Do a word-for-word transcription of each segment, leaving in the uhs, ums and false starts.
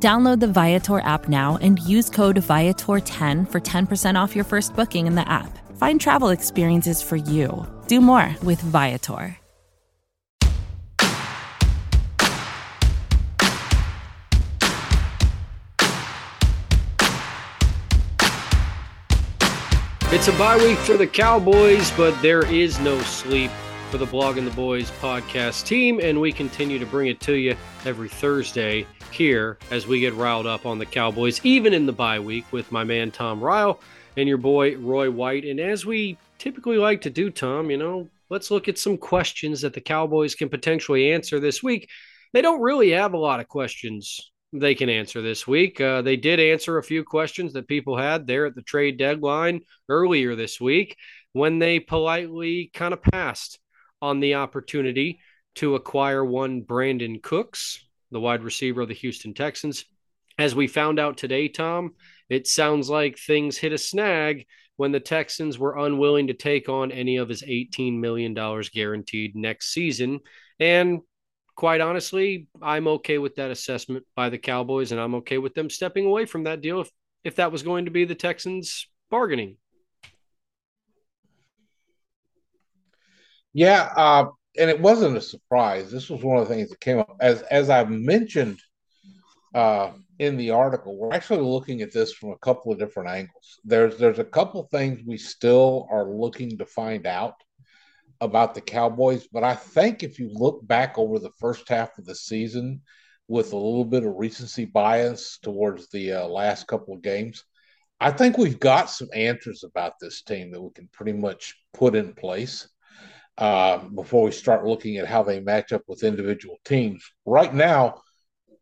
Download the Viator app now and use code Viator ten for ten percent off your first booking in the app. Find travel experiences for you. Do more with Viator. It's a bye week for the Cowboys, but there is no sleep for the Blog and the Boys podcast team, and we continue to bring it to you every Thursday here as we get riled up on the Cowboys, even in the bye week, with my man Tom Ryle and your boy Roy White. And as we typically like to do, Tom, you know, let's look at some questions that the Cowboys can potentially answer this week. They don't really have a lot of questions they can answer this week. Uh, they did answer a few questions that people had there at the trade deadline earlier this week when they politely kind of passed on the opportunity to acquire one Brandon Cooks, the wide receiver of the Houston Texans. As we found out today, Tom, it sounds like things hit a snag when the Texans were unwilling to take on any of his eighteen million dollars guaranteed next season. And quite honestly, I'm okay with that assessment by the Cowboys, and I'm okay with them stepping away from that deal if, if that was going to be the Texans bargaining. Yeah, uh, and it wasn't a surprise. This was one of the things that came up. As as I mentioned uh, in the article, we're actually looking at this from a couple of different angles. There's, there's a couple things we still are looking to find out about the Cowboys, but I think if you look back over the first half of the season with a little bit of recency bias towards the uh, last couple of games, I think we've got some answers about this team that we can pretty much put in place uh, before we start looking at how they match up with individual teams. Right now,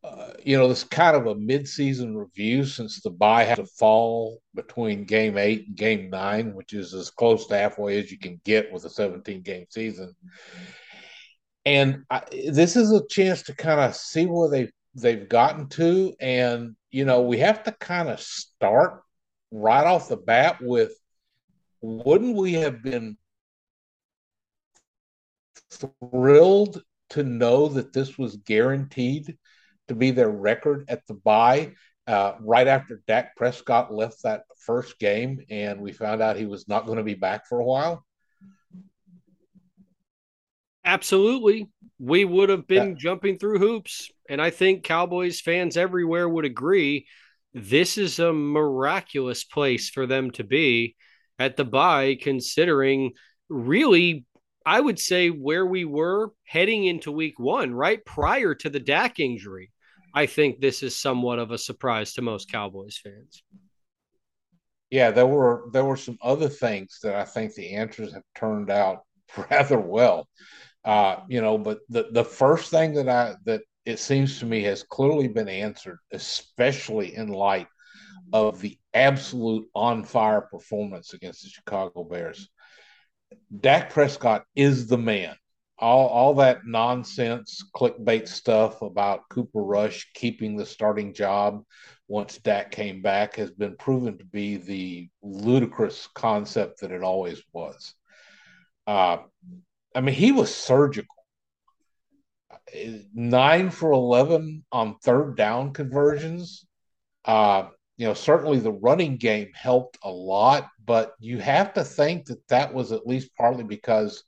uh, you know, this kind of a midseason review since the bye had to fall between game eight and game nine, which is as close to halfway as you can get with a seventeen-game season. And I, this is a chance to kind of see where they've, they've gotten to. And, you know, we have to kind of start right off the bat with, wouldn't we have been thrilled to know that this was guaranteed to be their record at the bye, uh, right after Dak Prescott left that first game and we found out he was not going to be back for a while? Absolutely. We would have been yeah. jumping through hoops. And I think Cowboys fans everywhere would agree this is a miraculous place for them to be at the bye, considering really, I would say, where we were heading into week one, right prior to the Dak injury. I think this is somewhat of a surprise to most Cowboys fans. Yeah, there were there were some other things that I think the answers have turned out rather well, uh, you know. But the the first thing that I that it seems to me has clearly been answered, especially in light of the absolute on fire performance against the Chicago Bears. Dak Prescott is the man. All all that nonsense, clickbait stuff about Cooper Rush keeping the starting job once Dak came back has been proven to be the ludicrous concept that it always was. Uh, I mean, he was surgical. nine for eleven on third down conversions. Uh, you know, certainly the running game helped a lot, but you have to think that that was at least partly because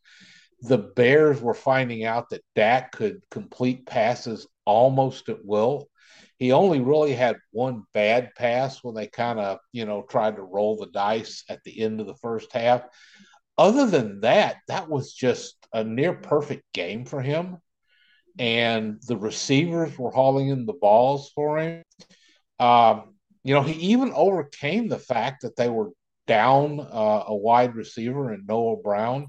the Bears were finding out that Dak could complete passes almost at will. He only really had one bad pass when they kind of, you know, tried to roll the dice at the end of the first half. Other than that, that was just a near perfect game for him. And the receivers were hauling in the balls for him. Um, you know, he even overcame the fact that they were down uh, a wide receiver in Noah Brown.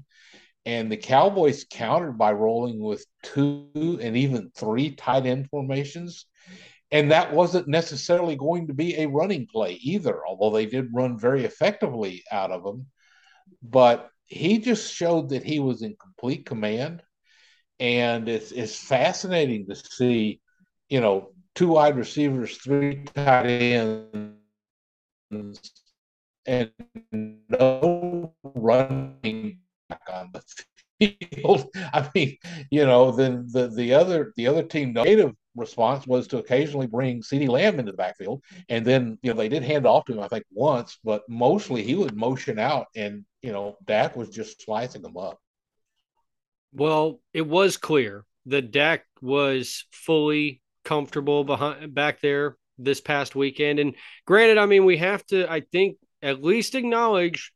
And the Cowboys countered by rolling with two and even three tight end formations. And that wasn't necessarily going to be a running play either, although they did run very effectively out of him. But he just showed that he was in complete command. And it's it's fascinating to see, you know, two wide receivers, three tight ends, and no running back on the field. I mean, you know, then the the other the other team native response was to occasionally bring CeeDee Lamb into the backfield, and then, you know, they did hand off to him, I think, once, but mostly he would motion out, and, you know, Dak was just slicing them up. Well, it was clear that Dak was fully comfortable behind back there this past weekend. And granted, I mean, we have to, I think, at least acknowledge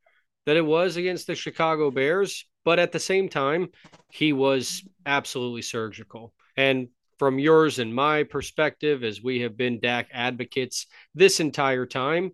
that it was against the Chicago Bears, but at the same time, he was absolutely surgical. And from yours and my perspective, as we have been Dak advocates this entire time,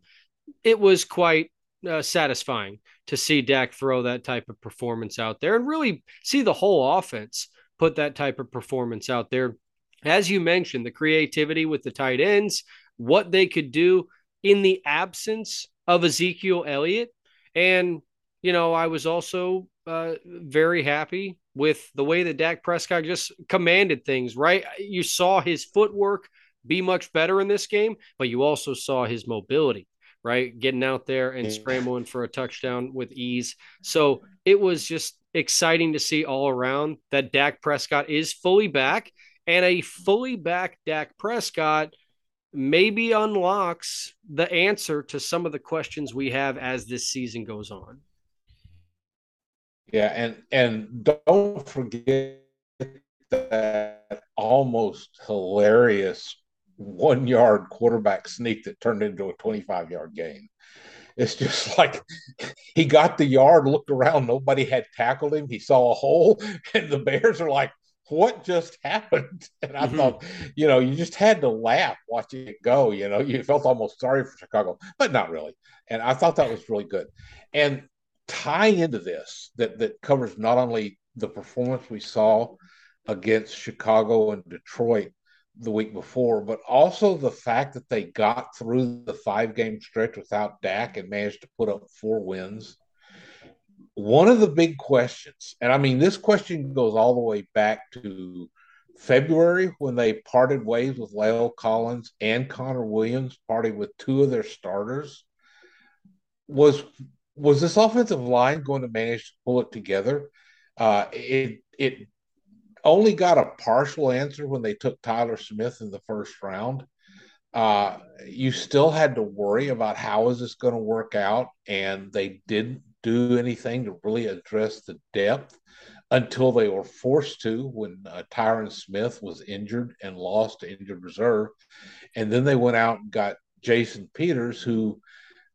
it was quite uh, satisfying to see Dak throw that type of performance out there and really see the whole offense put that type of performance out there. As you mentioned, the creativity with the tight ends, what they could do in the absence of Ezekiel Elliott. And, you know, I was also uh, very happy with the way that Dak Prescott just commanded things, right? You saw his footwork be much better in this game, but you also saw his mobility, right? Getting out there and scrambling for a touchdown with ease. So it was just exciting to see all around that Dak Prescott is fully back, and a fully back Dak Prescott maybe unlocks the answer to some of the questions we have as this season goes on. Yeah, and and don't forget that almost hilarious one-yard quarterback sneak that turned into a twenty-five-yard gain. It's just like he got the yard, looked around, nobody had tackled him. He saw a hole, and the Bears are like, what just happened? And I mm-hmm. thought, you know, you just had to laugh watching it go. You know, you felt almost sorry for Chicago, but not really. And I thought that was really good. And tying into this, that, that covers not only the performance we saw against Chicago and Detroit the week before, but also the fact that they got through the five-game stretch without Dak and managed to put up four wins. One of the big questions, and I mean, this question goes all the way back to February when they parted ways with La'el Collins and Connor Williams, parted with two of their starters, was was this offensive line going to manage to pull it together? Uh, it it only got a partial answer when they took Tyler Smith in the first round. Uh, you still had to worry about how is this going to work out, and they didn't do anything to really address the depth until they were forced to when uh, Tyron Smith was injured and lost to injured reserve. And then they went out and got Jason Peters, who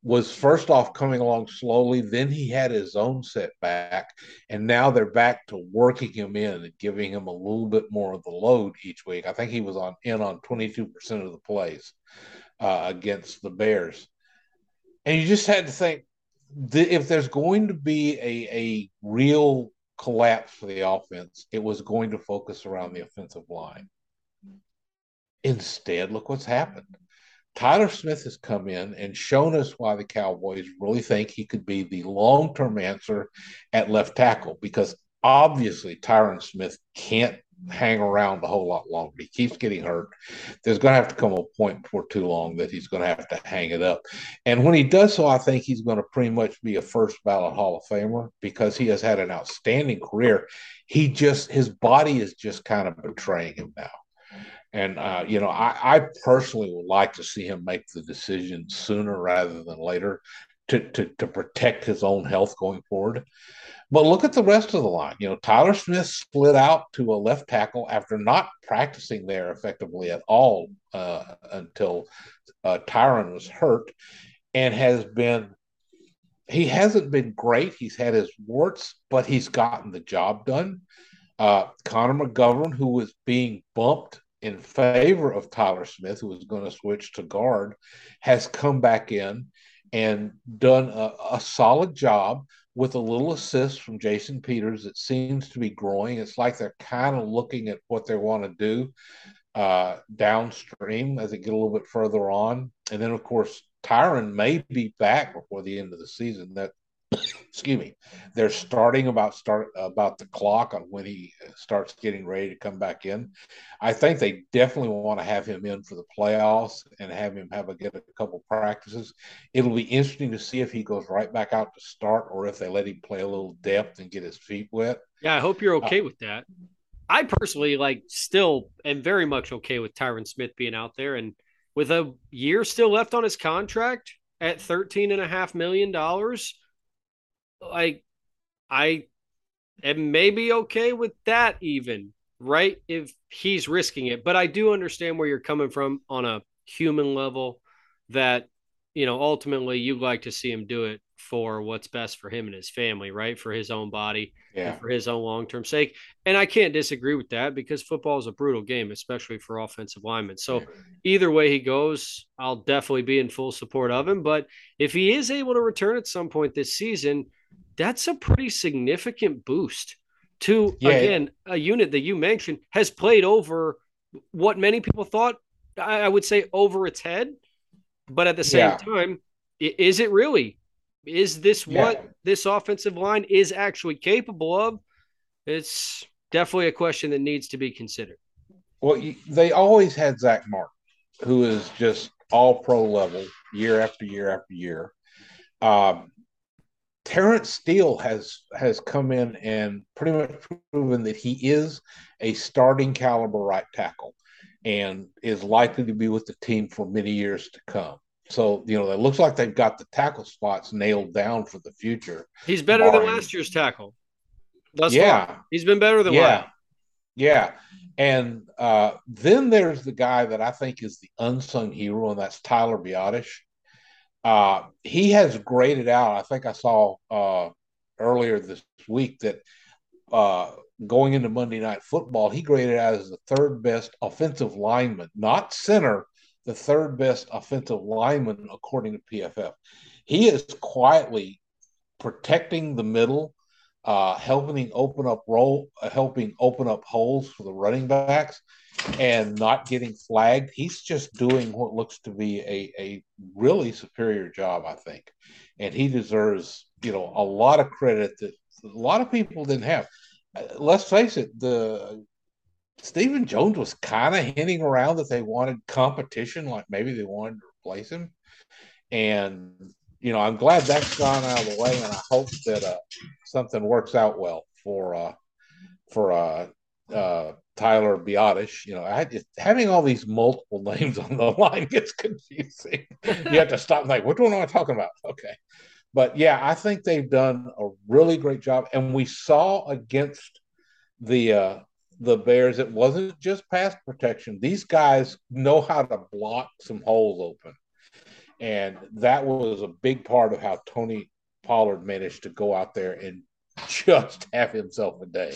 was first off coming along slowly, then he had his own setback, and now they're back to working him in and giving him a little bit more of the load each week. I think he was on in on twenty-two percent of the plays uh, against the Bears. And you just had to think, if there's going to be a, a real collapse for the offense, it was going to focus around the offensive line. Instead, look what's happened. Tyler Smith has come in and shown us why the Cowboys really think he could be the long-term answer at left tackle, because obviously Tyron Smith can't hang around a whole lot longer. He keeps getting hurt. There's going to have to come a point before too long that he's going to have to hang it up. And when he does so, I think he's going to pretty much be a first ballot Hall of Famer because he has had an outstanding career. He just, his body is just kind of betraying him now. And, uh, you know, I, I personally would like to see him make the decision sooner rather than later to, to, to protect his own health going forward. But look at the rest of the line. You know, Tyler Smith slid out to a left tackle after not practicing there effectively at all uh, until uh, Tyron was hurt, and has been – he hasn't been great. He's had his warts, but he's gotten the job done. Uh, Connor McGovern, who was being bumped in favor of Tyler Smith, who was going to switch to guard, has come back in and done a, a solid job with a little assist from Jason Peters. It seems to be growing. It's like they're kind of looking at what they want to do. uh, downstream as they get a little bit further on. And then, of course, Tyron may be back before the end of the season. That, excuse me, they're starting about start about the clock on when he starts getting ready to come back in. I think they definitely want to have him in for the playoffs and have him have a get a couple practices. It'll be interesting to see if he goes right back out to start or if they let him play a little depth and get his feet wet. Yeah, I hope you're okay uh, with that. I personally like still am very much okay with Tyron Smith being out there, and with a year still left on his contract at thirteen and a half million dollars, like I am maybe okay with that even, right? If he's risking it. But I do understand where you're coming from on a human level that, you know, ultimately you'd like to see him do it for what's best for him and his family, right? For his own body, yeah, and for his own long-term sake. And I can't disagree with that because football is a brutal game, especially for offensive linemen. So yeah, either way he goes, I'll definitely be in full support of him. But if he is able to return at some point this season, that's a pretty significant boost to, yeah, again, a unit that you mentioned has played over what many people thought, I would say over its head. But at the same yeah. time, is it really? Is this what yeah. this offensive line is actually capable of? It's definitely a question that needs to be considered. Well, they always had Zach Martin, who is just all pro level year after year after year. Um, Terrence Steele has has come in and pretty much proven that he is a starting caliber right tackle and is likely to be with the team for many years to come. So, you know, it looks like they've got the tackle spots nailed down for the future. He's better barring... than last year's tackle. That's yeah. Fun. He's been better than yeah. last. Yeah. And uh, then there's the guy that I think is the unsung hero, and that's Tyler Biadasz. Uh, he has graded out. I think I saw uh, earlier this week that uh, going into Monday Night Football, he graded out as the third best offensive lineman, not center, the third best offensive lineman, according to P F F. He is quietly protecting the middle, uh, helping open up roll, uh, helping open up holes for the running backs, and not getting flagged. He's just doing what looks to be a, a really superior job, I think. And he deserves, you know, a lot of credit that a lot of people didn't have. Let's face it, the Stephen Jones was kind of hinting around that they wanted competition, like maybe they wanted to replace him. And, you know, I'm glad that's gone out of the way, and I hope that uh, something works out well for uh, for uh, uh, Tyler Biadasz. You know, I, it, having all these multiple names on the line gets confusing. You have to stop and think, which one am I talking about? Okay. But, yeah, I think they've done a really great job. And we saw against the uh, – the Bears, it wasn't just pass protection. These guys know how to block some holes open. And that was a big part of how Tony Pollard managed to go out there and just have himself a day.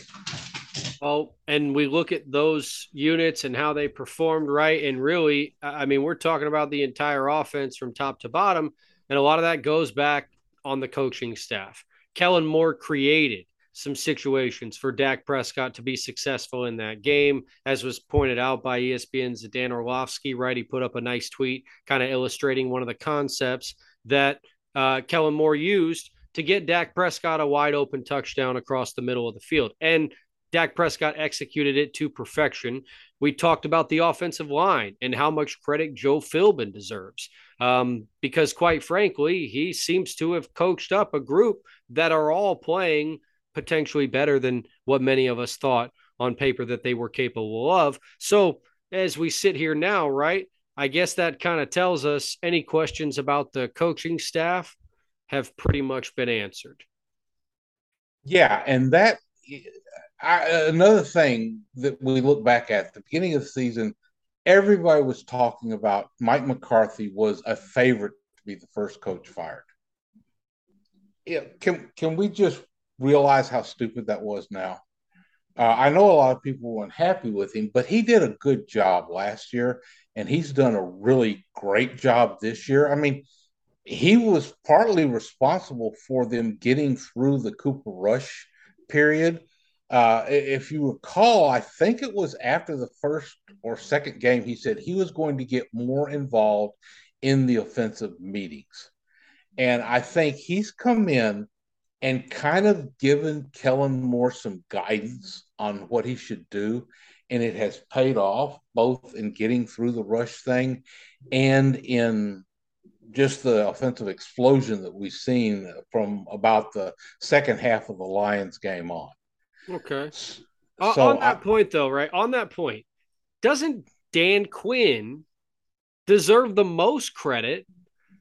Well, and we look at those units and how they performed, right? And really, I mean, we're talking about the entire offense from top to bottom. And a lot of that goes back on the coaching staff. Kellen Moore created some situations for Dak Prescott to be successful in that game, as was pointed out by E S P N's Dan Orlovsky, right? He put up a nice tweet kind of illustrating one of the concepts that uh, Kellen Moore used to get Dak Prescott a wide open touchdown across the middle of the field. And Dak Prescott executed it to perfection. We talked about the offensive line and how much credit Joe Philbin deserves um, because, quite frankly, he seems to have coached up a group that are all playing potentially better than what many of us thought on paper that they were capable of. So as we sit here now, right, I guess that kind of tells us any questions about the coaching staff have pretty much been answered. Yeah. And that I, another thing that we look back at the beginning of the season, everybody was talking about Mike McCarthy was a favorite to be the first coach fired. Yeah. Can, can we just realize how stupid that was now? Uh, I know a lot of people weren't happy with him, but he did a good job last year, and he's done a really great job this year. I mean, he was partly responsible for them getting through the Cooper Rush period. Uh, if you recall, I think it was after the first or second game, he said he was going to get more involved in the offensive meetings. And I think he's come in and kind of given Kellen Moore some guidance on what he should do. And it has paid off both in getting through the Rush thing and in just the offensive explosion that we've seen from about the second half of the Lions game on. Okay. So on that I, point, though, right? On that point, doesn't Dan Quinn deserve the most credit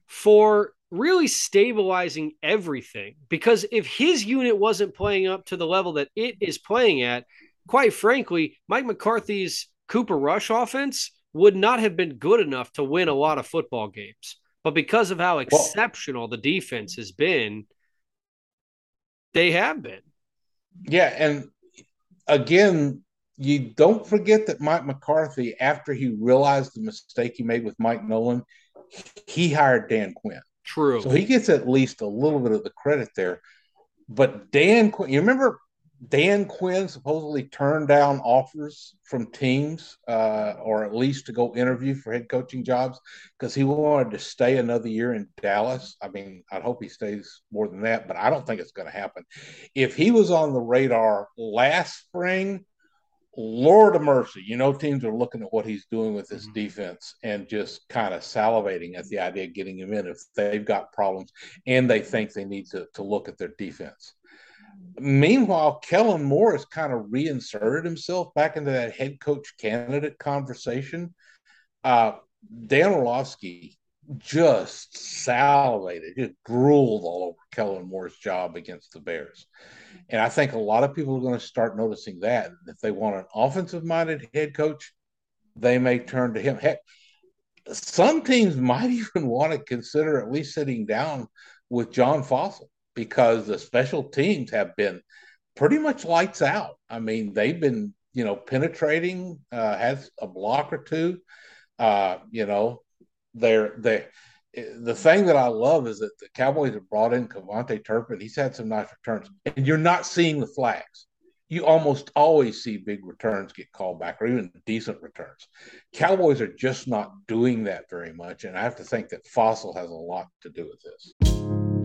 for really stabilizing everything? Because if his unit wasn't playing up to the level that it is playing at, quite frankly, Mike McCarthy's Cooper Rush offense would not have been good enough to win a lot of football games. But because of how exceptional well, the defense has been, they have been. Yeah, and again, you don't forget that Mike McCarthy, after he realized the mistake he made with Mike Nolan, he hired Dan Quinn. True. So he gets at least a little bit of the credit there. But Dan Quinn, you remember Dan Quinn supposedly turned down offers from teams, uh, or at least to go interview for head coaching jobs, because he wanted to stay another year in Dallas. I mean, I hope he stays more than that, but I don't think it's going to happen. If he was on the radar last spring, Lord of mercy, you know, teams are looking at what he's doing with his mm-hmm. defense and just kind of salivating at the idea of getting him in if they've got problems and they think they need to, to look at their defense. Meanwhile, Kellen Moore has kind of reinserted himself back into that head coach candidate conversation. Uh, Dan Orlovsky just salivated, just drooled all over Kellen Moore's job against the Bears. And I think a lot of people are going to start noticing that. If they want an offensive-minded head coach, they may turn to him. Heck, some teams might even want to consider at least sitting down with John Fassel, because the special teams have been pretty much lights out. I mean, they've been, you know, penetrating, uh, has a block or two. Uh, you know, they're, they the thing that I love is that the Cowboys have brought in KaVontae Turpin. He's had some nice returns. And you're not seeing the flags. You almost always see big returns get called back, or even decent returns. Cowboys are just not doing that very much. And I have to think that Fassel has a lot to do with this.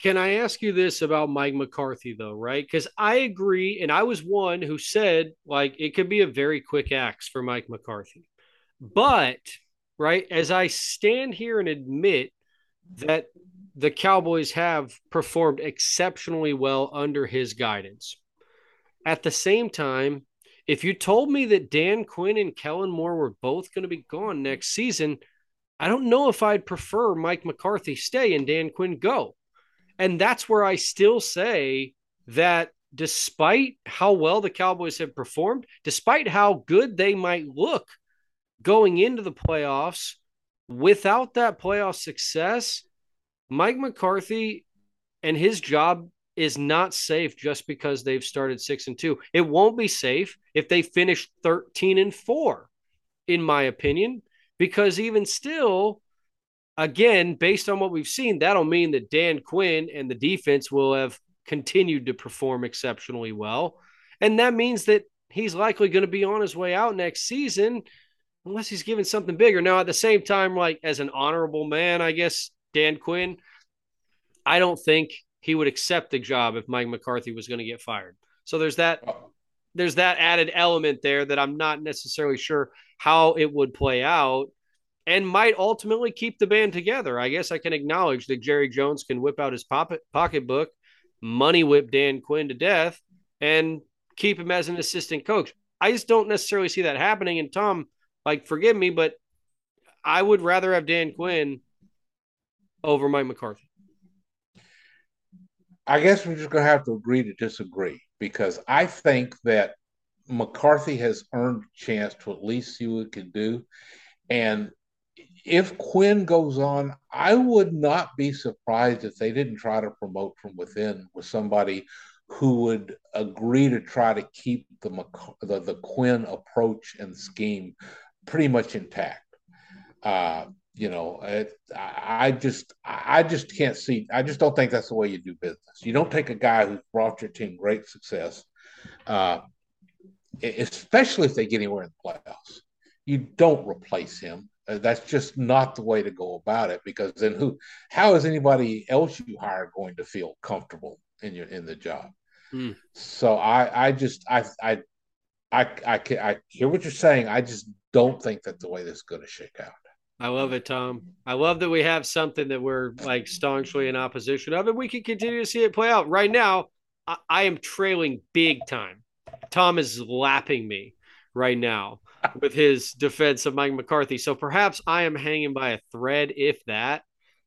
Can I ask you this about Mike McCarthy, though, right? Because I agree, and I was one who said, like, it could be a very quick axe for Mike McCarthy. But, right, as I stand here and admit that the Cowboys have performed exceptionally well under his guidance, at the same time, if you told me that Dan Quinn and Kellen Moore were both going to be gone next season, I don't know if I'd prefer Mike McCarthy stay and Dan Quinn go. And that's where I still say that despite how well the Cowboys have performed, despite how good they might look going into the playoffs, without that playoff success, Mike McCarthy and his job is not safe just because they've started six and two. It won't be safe if they finish thirteen and four, in my opinion, because even still, again, based on what we've seen, that'll mean that Dan Quinn and the defense will have continued to perform exceptionally well. And that means that he's likely going to be on his way out next season, unless he's given something bigger. Now, at the same time, like as an honorable man, I guess, Dan Quinn, I don't think he would accept the job if Mike McCarthy was going to get fired. So there's that there's that added element there that I'm not necessarily sure how it would play out and might ultimately keep the band together. I guess I can acknowledge that Jerry Jones can whip out his pocket, pocketbook, money whip Dan Quinn to death, and keep him as an assistant coach. I just don't necessarily see that happening. And Tom, like, forgive me, but I would rather have Dan Quinn over Mike McCarthy. I guess we're just going to have to agree to disagree, because I think that McCarthy has earned a chance to at least see what he can do. And if Quinn goes on, I would not be surprised if they didn't try to promote from within with somebody who would agree to try to keep the, McC- the, the Quinn approach and scheme pretty much intact. Uh, you know, it, I just, I just can't see, I just don't think that's the way you do business. You don't take a guy who's brought your team great success, uh, especially if they get anywhere in the playoffs. You don't replace him. Uh, that's just not the way to go about it, because then who, how is anybody else you hire going to feel comfortable in your, in the job? Mm. So I, I just, I, I, I, I, I hear what you're saying. I just don't think that's the way this is going to shake out. I love it, Tom. I love that we have something that we're like staunchly in opposition of, and we can continue to see it play out. Right now, I, I am trailing big time. Tom is lapping me right now with his defense of Mike McCarthy. So perhaps I am hanging by a thread, if that.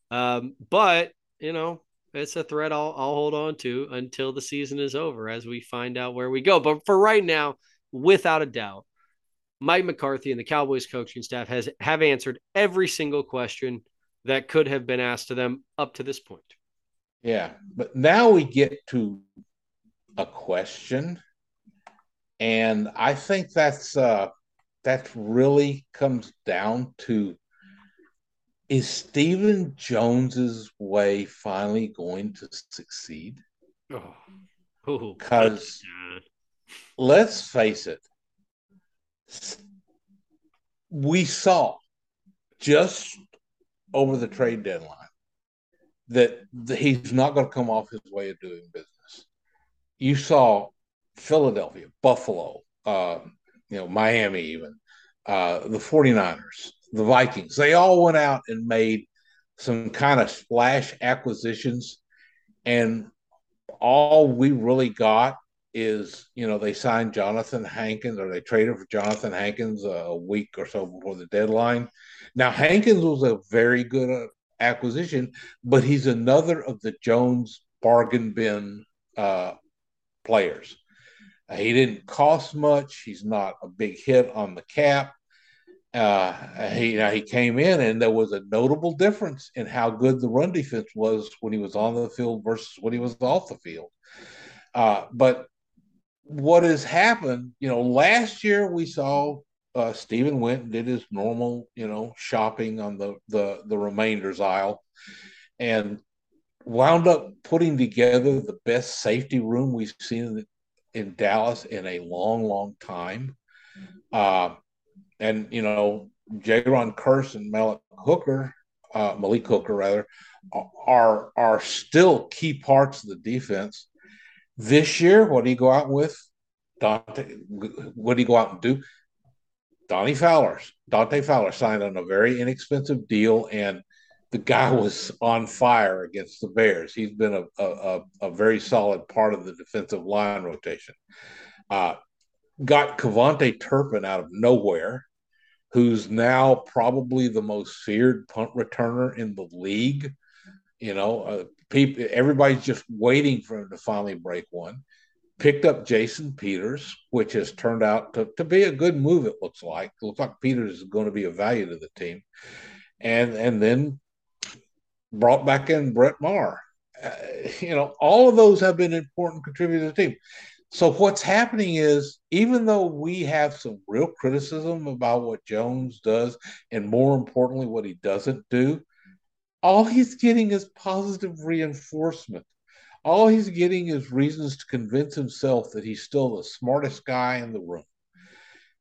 Um, but, you know, it's a thread I'll, I'll hold on to until the season is over, as we find out where we go. But for right now, without a doubt, Mike McCarthy and the Cowboys coaching staff has have answered every single question that could have been asked to them up to this point. Yeah, but now we get to a question, and I think that's uh, that really comes down to, is Stephen Jones's way finally going to succeed? Because oh. let's face it, we saw just over the trade deadline that he's not going to come off his way of doing business. You saw Philadelphia, Buffalo, uh, you know, Miami even, uh, the 49ers, the Vikings, they all went out and made some kind of splash acquisitions, and all we really got is, you know, they signed Jonathan Hankins, or they traded for Jonathan Hankins a week or so before the deadline. Now, Hankins was a very good acquisition, but he's another of the Jones bargain bin uh, players. He didn't cost much. He's not a big hit on the cap. Uh, he, you know, he came in, and there was a notable difference in how good the run defense was when he was on the field versus when he was off the field. Uh, but what has happened, you know, last year we saw uh, Stephen went and did his normal, you know, shopping on the, the, the remainders aisle, and wound up putting together the best safety room we've seen in, in Dallas in a long, long time. Uh, And, you know, Jaron Kearse and Malik Hooker, uh, Malik Hooker, rather, are are still key parts of the defense. This year, what do you go out with? Dante, what do you go out and do? Donnie Fowler's. Dante Fowler signed on a very inexpensive deal, and the guy was on fire against the Bears. He's been a, a, a very solid part of the defensive line rotation. Uh, got KaVontae Turpin out of nowhere, who's now probably the most feared punt returner in the league. You know, uh, people, everybody's just waiting for him to finally break one. Picked up Jason Peters, which has turned out to, to be a good move, it looks like. It looks like Peters is going to be of value to the team. And, and then brought back in Brett Maher. Uh, you know, all of those have been important contributors to the team. So what's happening is, even though we have some real criticism about what Jones does, and more importantly, what he doesn't do, all he's getting is positive reinforcement. All he's getting is reasons to convince himself that he's still the smartest guy in the room.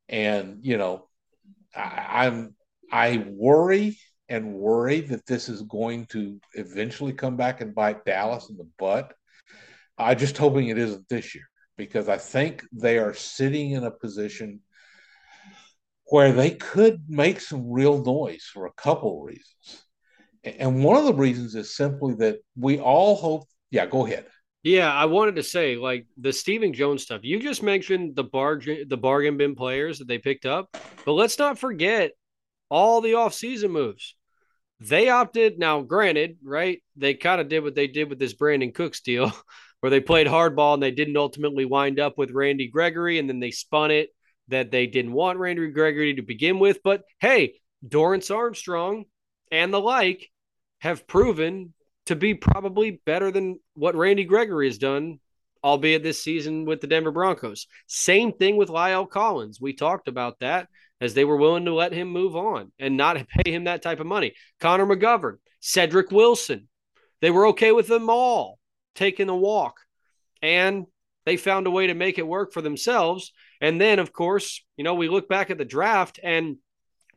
And, you know, I, I'm I worry and worry that this is going to eventually come back and bite Dallas in the butt. I'm just hoping it isn't this year, because I think they are sitting in a position where they could make some real noise for a couple of reasons. And one of the reasons is simply that we all hope – yeah, go ahead. Yeah, I wanted to say, like, the Stephen Jones stuff, you just mentioned the bargain, the bargain bin players that they picked up, but let's not forget all the offseason moves. They opted – now, granted, right, they kind of did what they did with this Brandon Cooks deal where they played hardball and they didn't ultimately wind up with Randy Gregory, and then they spun it that they didn't want Randy Gregory to begin with. But, hey, Dorrance Armstrong and the like have proven – to be probably better than what Randy Gregory has done, albeit this season with the Denver Broncos. Same thing with La'el Collins. We talked about that as they were willing to let him move on and not pay him that type of money. Connor McGovern, Cedric Wilson, they were okay with them all taking a walk, and they found a way to make it work for themselves. And then, of course, you know, we look back at the draft and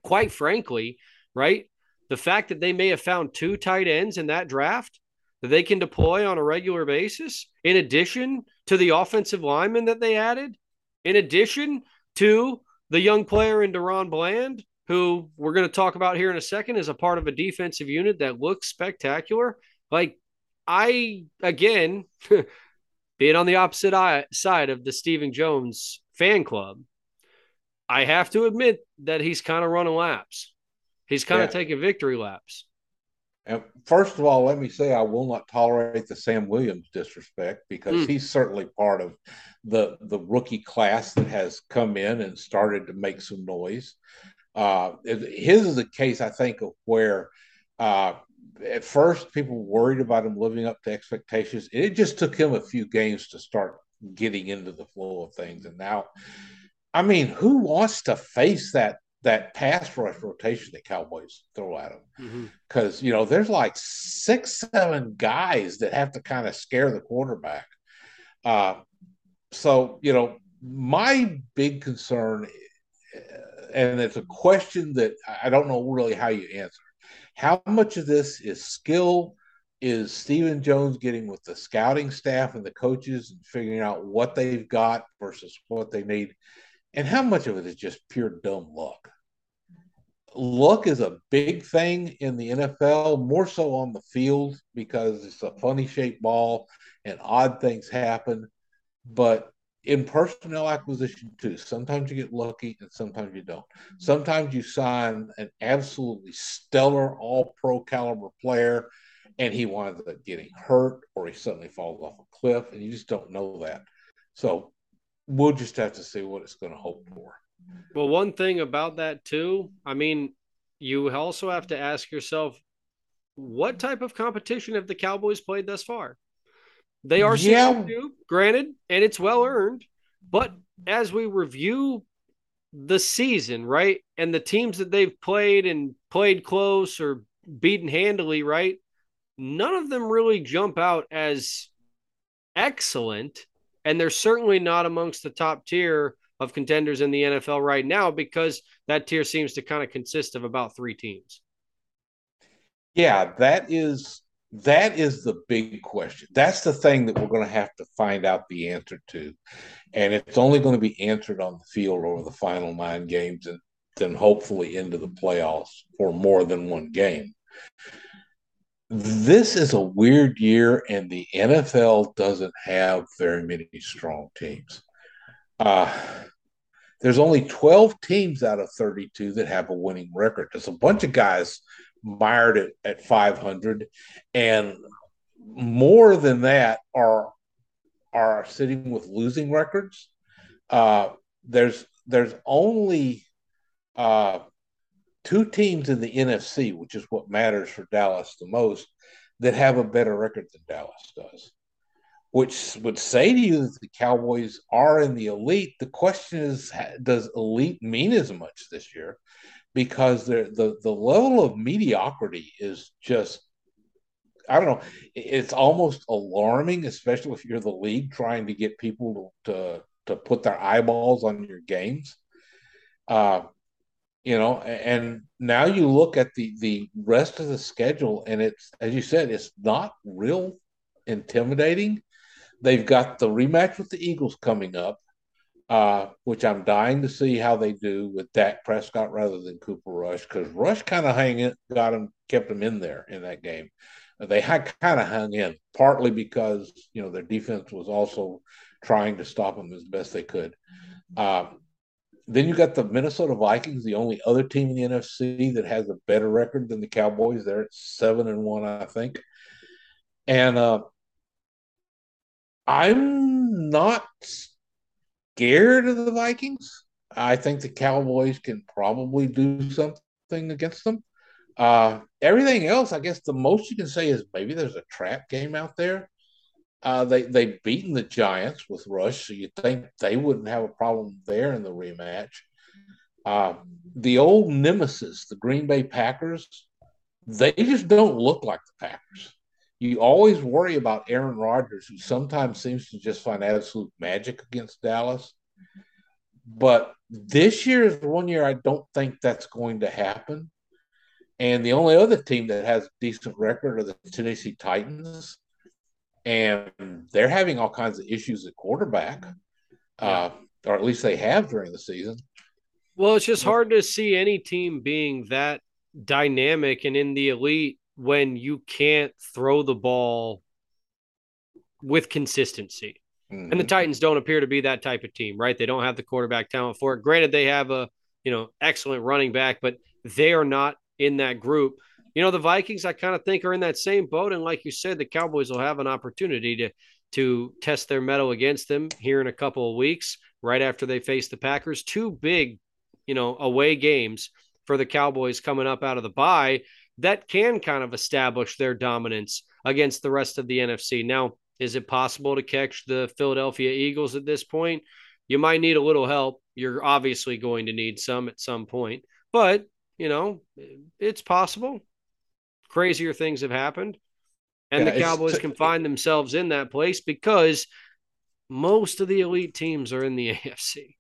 quite frankly, right, the fact that they may have found two tight ends in that draft that they can deploy on a regular basis, in addition to the offensive lineman that they added, in addition to the young player in Deron Bland, who we're going to talk about here in a second, is a part of a defensive unit that looks spectacular. Like, I, again, being on the opposite side of the Stephen Jones fan club, I have to admit that he's kind of running laps. He's kind yeah. of taking victory laps. And first of all, let me say I will not tolerate the Sam Williams disrespect, because mm. he's certainly part of the the rookie class that has come in and started to make some noise. Uh, his is a case, I think, of where uh, at first people worried about him living up to expectations. It just took him a few games to start getting into the flow of things. And now, I mean, who wants to face that that pass rush rotation that Cowboys throw at them? Because, mm-hmm. you know, there's like six, seven guys that have to kind of scare the quarterback. Uh, so, you know, my big concern, and it's a question that I don't know really how you answer, how much of this is skill? Is Stephen Jones getting with the scouting staff and the coaches and figuring out what they've got versus what they need? And how much of it is just pure dumb luck? Luck is a big thing in the N F L, more so on the field, because it's a funny shaped ball and odd things happen. But in personnel acquisition too, sometimes you get lucky and sometimes you don't. Sometimes you sign an absolutely stellar all-pro caliber player and he winds up getting hurt, or he suddenly falls off a cliff, and you just don't know that. So we'll just have to see what it's going to hold for. Well, one thing about that too, I mean, you also have to ask yourself, what type of competition have the Cowboys played thus far? They are six two, yeah. granted, and it's well-earned, but as we review the season, right, and the teams that they've played and played close or beaten handily, right, none of them really jump out as excellent. And they're certainly not amongst the top tier of contenders in the N F L right now, because that tier seems to kind of consist of about three teams. Yeah, that is that is the big question. That's the thing that we're going to have to find out the answer to. And it's only going to be answered on the field over the final nine games and then hopefully into the playoffs for more than one game. This is a weird year, and the N F L doesn't have very many strong teams. Uh, there's only twelve teams out of thirty-two that have a winning record. There's a bunch of guys mired at, at five hundred, and more than that are are sitting with losing records. Uh, there's there's only uh, – two teams in the N F C, which is what matters for Dallas the most, that have a better record than Dallas does, which would say to you that the Cowboys are in the elite. The question is, does elite mean as much this year? Because the, the level of mediocrity is just, I don't know, it's almost alarming, especially if you're the league trying to get people to, to, to put their eyeballs on your games. Uh, you know, and now you look at the, the rest of the schedule, and it's, as you said, it's not real intimidating. They've got the rematch with the Eagles coming up, uh, which I'm dying to see how they do with Dak Prescott rather than Cooper Rush, because Rush kind of hang in, got him, kept him in there in that game. They had kind of hung in, partly because, you know, their defense was also trying to stop them as best they could. Um, then you got the Minnesota Vikings, the only other team in the N F C that has a better record than the Cowboys. They're at seven and one, I think. And uh, I'm not scared of the Vikings. I think the Cowboys can probably do something against them. Uh, everything else, I guess the most you can say is maybe there's a trap game out there. Uh, they, they've beaten the Giants with Rush, so you'd think they wouldn't have a problem there in the rematch. Uh, the old nemesis, the Green Bay Packers, they just don't look like the Packers. You always worry about Aaron Rodgers, who sometimes seems to just find absolute magic against Dallas. But this year is one year I don't think that's going to happen. And the only other team that has a decent record are the Tennessee Titans. And they're having all kinds of issues at quarterback, uh, or at least they have during the season. Well, it's just hard to see any team being that dynamic and in the elite when you can't throw the ball with consistency. Mm-hmm. And the Titans don't appear to be that type of team, right? They don't have the quarterback talent for it. Granted, they have a, you know, excellent running back, but they are not in that group. You know, the Vikings, I kind of think, are in that same boat. And like you said, the Cowboys will have an opportunity to to test their mettle against them here in a couple of weeks, right after they face the Packers. Two big, you know, away games for the Cowboys coming up out of the bye that can kind of establish their dominance against the rest of the N F C. Now, is it possible to catch the Philadelphia Eagles at this point? You might need a little help. You're obviously going to need some at some point, but you know, it's possible. Crazier things have happened. And yeah, the Cowboys t- can find themselves in that place because most of the elite teams are in the A F C.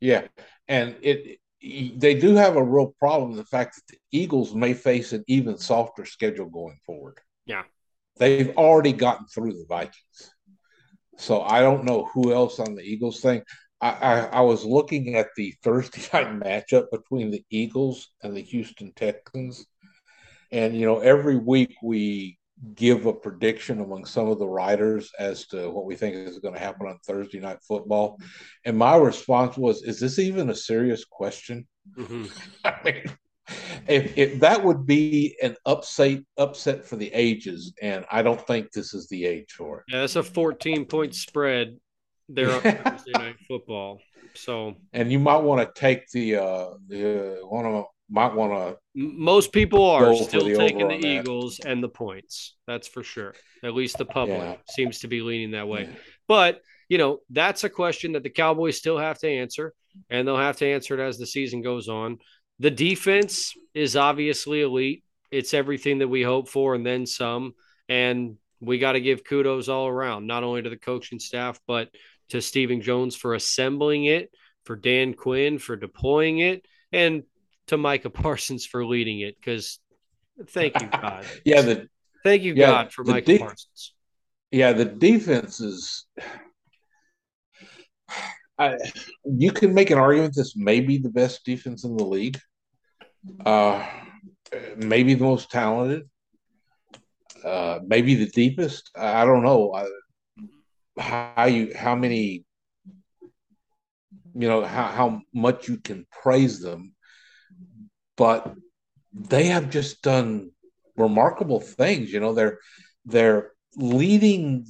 Yeah. And it, it they do have a real problem. The fact that the Eagles may face an even softer schedule going forward. Yeah. They've already gotten through the Vikings. So I don't know who else on the Eagles thing. I, I, I was looking at the Thursday night matchup between the Eagles and the Houston Texans. And, you know, every week we give a prediction among some of the writers as to what we think is going to happen on Thursday night football. And my response was, is this even a serious question? Mm-hmm. I mean, if, if that would be an upset, upset for the ages, and I don't think this is the age for it. Yeah, that's a fourteen-point spread. They're on Thursday night football, so and you might want to take the uh, the one of might want to. Most people are still the taking the Eagles that. And the points. That's for sure. At least the public yeah. seems to be leaning that way. Yeah. But you know, that's a question that the Cowboys still have to answer, and they'll have to answer it as the season goes on. The defense is obviously elite. It's everything that we hope for, and then some. And we got to give kudos all around, not only to the coaching staff, but to Stephen Jones for assembling it, for Dan Quinn for deploying it, and to Micah Parsons for leading it. Because thank you, God. yeah, the, thank you, yeah, God, for Micah de- Parsons. Yeah, the defense is. I, you can make an argument this may be the best defense in the league, uh, maybe the most talented, uh, maybe the deepest. I don't know. I, how you how many you know how, how much you can praise them, but they have just done remarkable things. You know, they're they're leading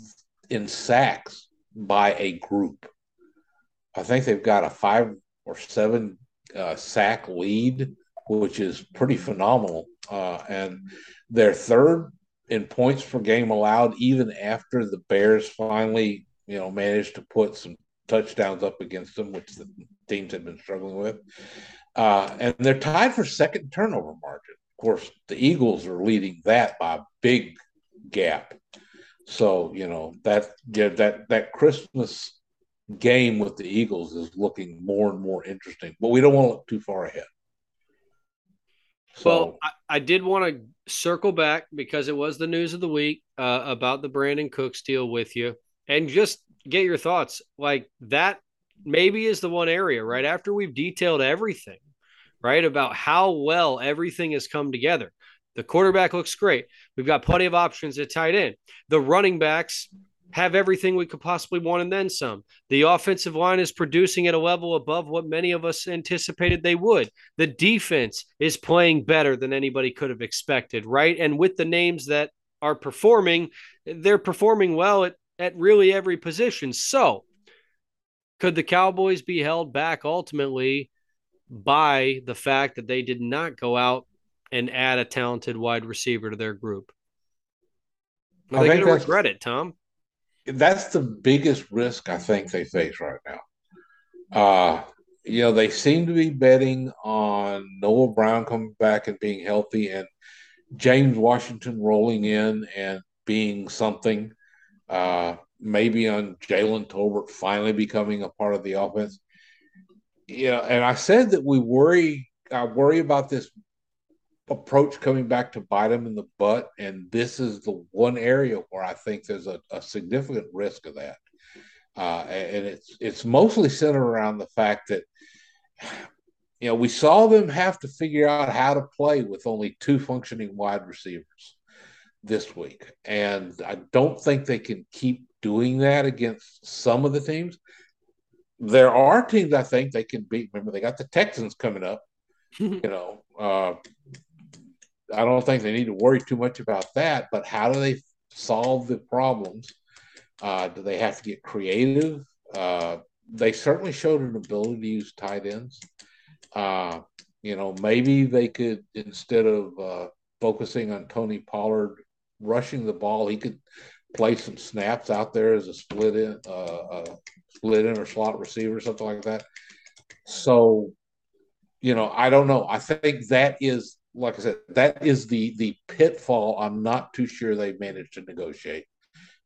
in sacks by a group. I think they've got a five or seven uh, sack lead, which is pretty phenomenal, uh, and they're third in points per game allowed, even after the Bears finally, you know, managed to put some touchdowns up against them, which the teams have been struggling with. Uh, and they're tied for second turnover margin. Of course, the Eagles are leading that by a big gap. So, you know, that yeah, that that Christmas game with the Eagles is looking more and more interesting. But we don't want to look too far ahead. So. Well, I, I did want to circle back because it was the news of the week uh, about the Brandon Cooks deal with you, and just get your thoughts. Like, that maybe is the one area, right, after we've detailed everything, right, about how well everything has come together. The quarterback looks great. We've got plenty of options at tight end. The running backs have everything we could possibly want and then some. The offensive line is producing at a level above what many of us anticipated they would. The defense is playing better than anybody could have expected, right? And with the names that are performing, they're performing well at, at really every position. So could the Cowboys be held back ultimately by the fact that they did not go out and add a talented wide receiver to their group? Are they going to regret it, Tom? That's the biggest risk I think they face right now. Uh, you know, they seem to be betting on Noah Brown coming back and being healthy, and James Washington rolling in and being something, uh, maybe on Jalen Tolbert finally becoming a part of the offense. You know, and I said that we worry, I worry about this approach coming back to bite him in the butt, and this is the one area where I think there's a, a significant risk of that. Uh, and it's it's mostly centered around the fact that, you know, we saw them have to figure out how to play with only two functioning wide receivers this week, and I don't think they can keep doing that against some of the teams. There are teams I think they can beat. Remember, they got the Texans coming up, you know, uh, I don't think they need to worry too much about that, but how do they solve the problems? Uh, do they have to get creative? Uh, they certainly showed an ability to use tight ends. Uh, you know, maybe they could, instead of uh, focusing on Tony Pollard rushing the ball, he could play some snaps out there as a split in, uh, a split in or slot receiver, something like that. So, you know, I don't know. I think that is, like I said, that is the the pitfall I'm not too sure they managed to negotiate.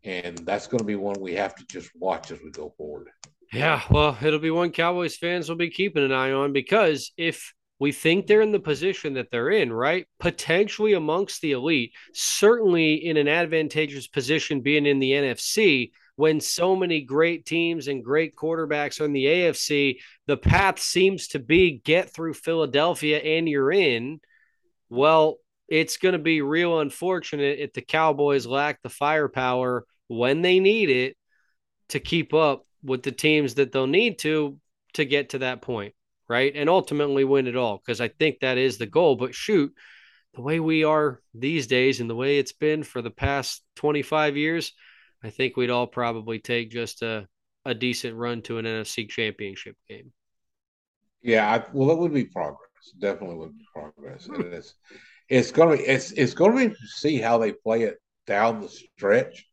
And that's going to be one we have to just watch as we go forward. Yeah, well, it'll be one Cowboys fans will be keeping an eye on, because if we think they're in the position that they're in, right, potentially amongst the elite, certainly in an advantageous position being in the N F C, when so many great teams and great quarterbacks are in the A F C, the path seems to be get through Philadelphia and you're in. Well, it's going to be real unfortunate if the Cowboys lack the firepower when they need it to keep up with the teams that they'll need to to get to that point, right? And ultimately win it all, because I think that is the goal. But shoot, the way we are these days and the way it's been for the past twenty-five years, I think we'd all probably take just a, a decent run to an N F C championship game. Yeah, I, well, it would be progress. Definitely would be progress, and it's it's gonna be it's it's gonna be to see how they play it down the stretch,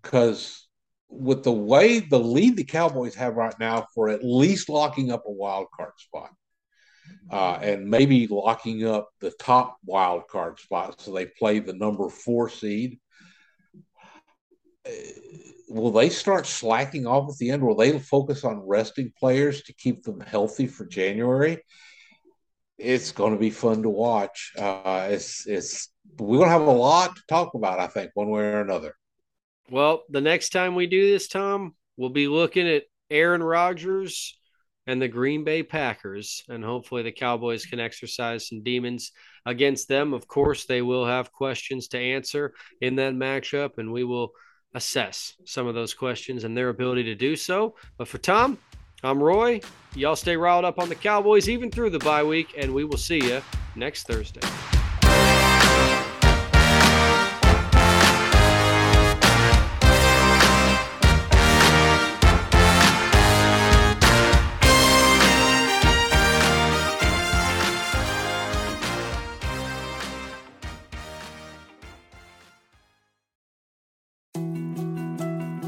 because with the way the lead the Cowboys have right now for at least locking up a wild card spot, uh, and maybe locking up the top wild card spot, so they play the number four seed. Will they start slacking off at the end? Will they focus on resting players to keep them healthy for January? It's going to be fun to watch. Uh, it's it's we're going to have a lot to talk about, I think, one way or another. Well, the next time we do this, Tom, we'll be looking at Aaron Rodgers and the Green Bay Packers, and hopefully the Cowboys can exercise some demons against them. Of course, they will have questions to answer in that matchup, and we will assess some of those questions and their ability to do so. But for Tom, I'm Roy. Y'all stay riled up on the Cowboys even through the bye week, and we will see you next Thursday.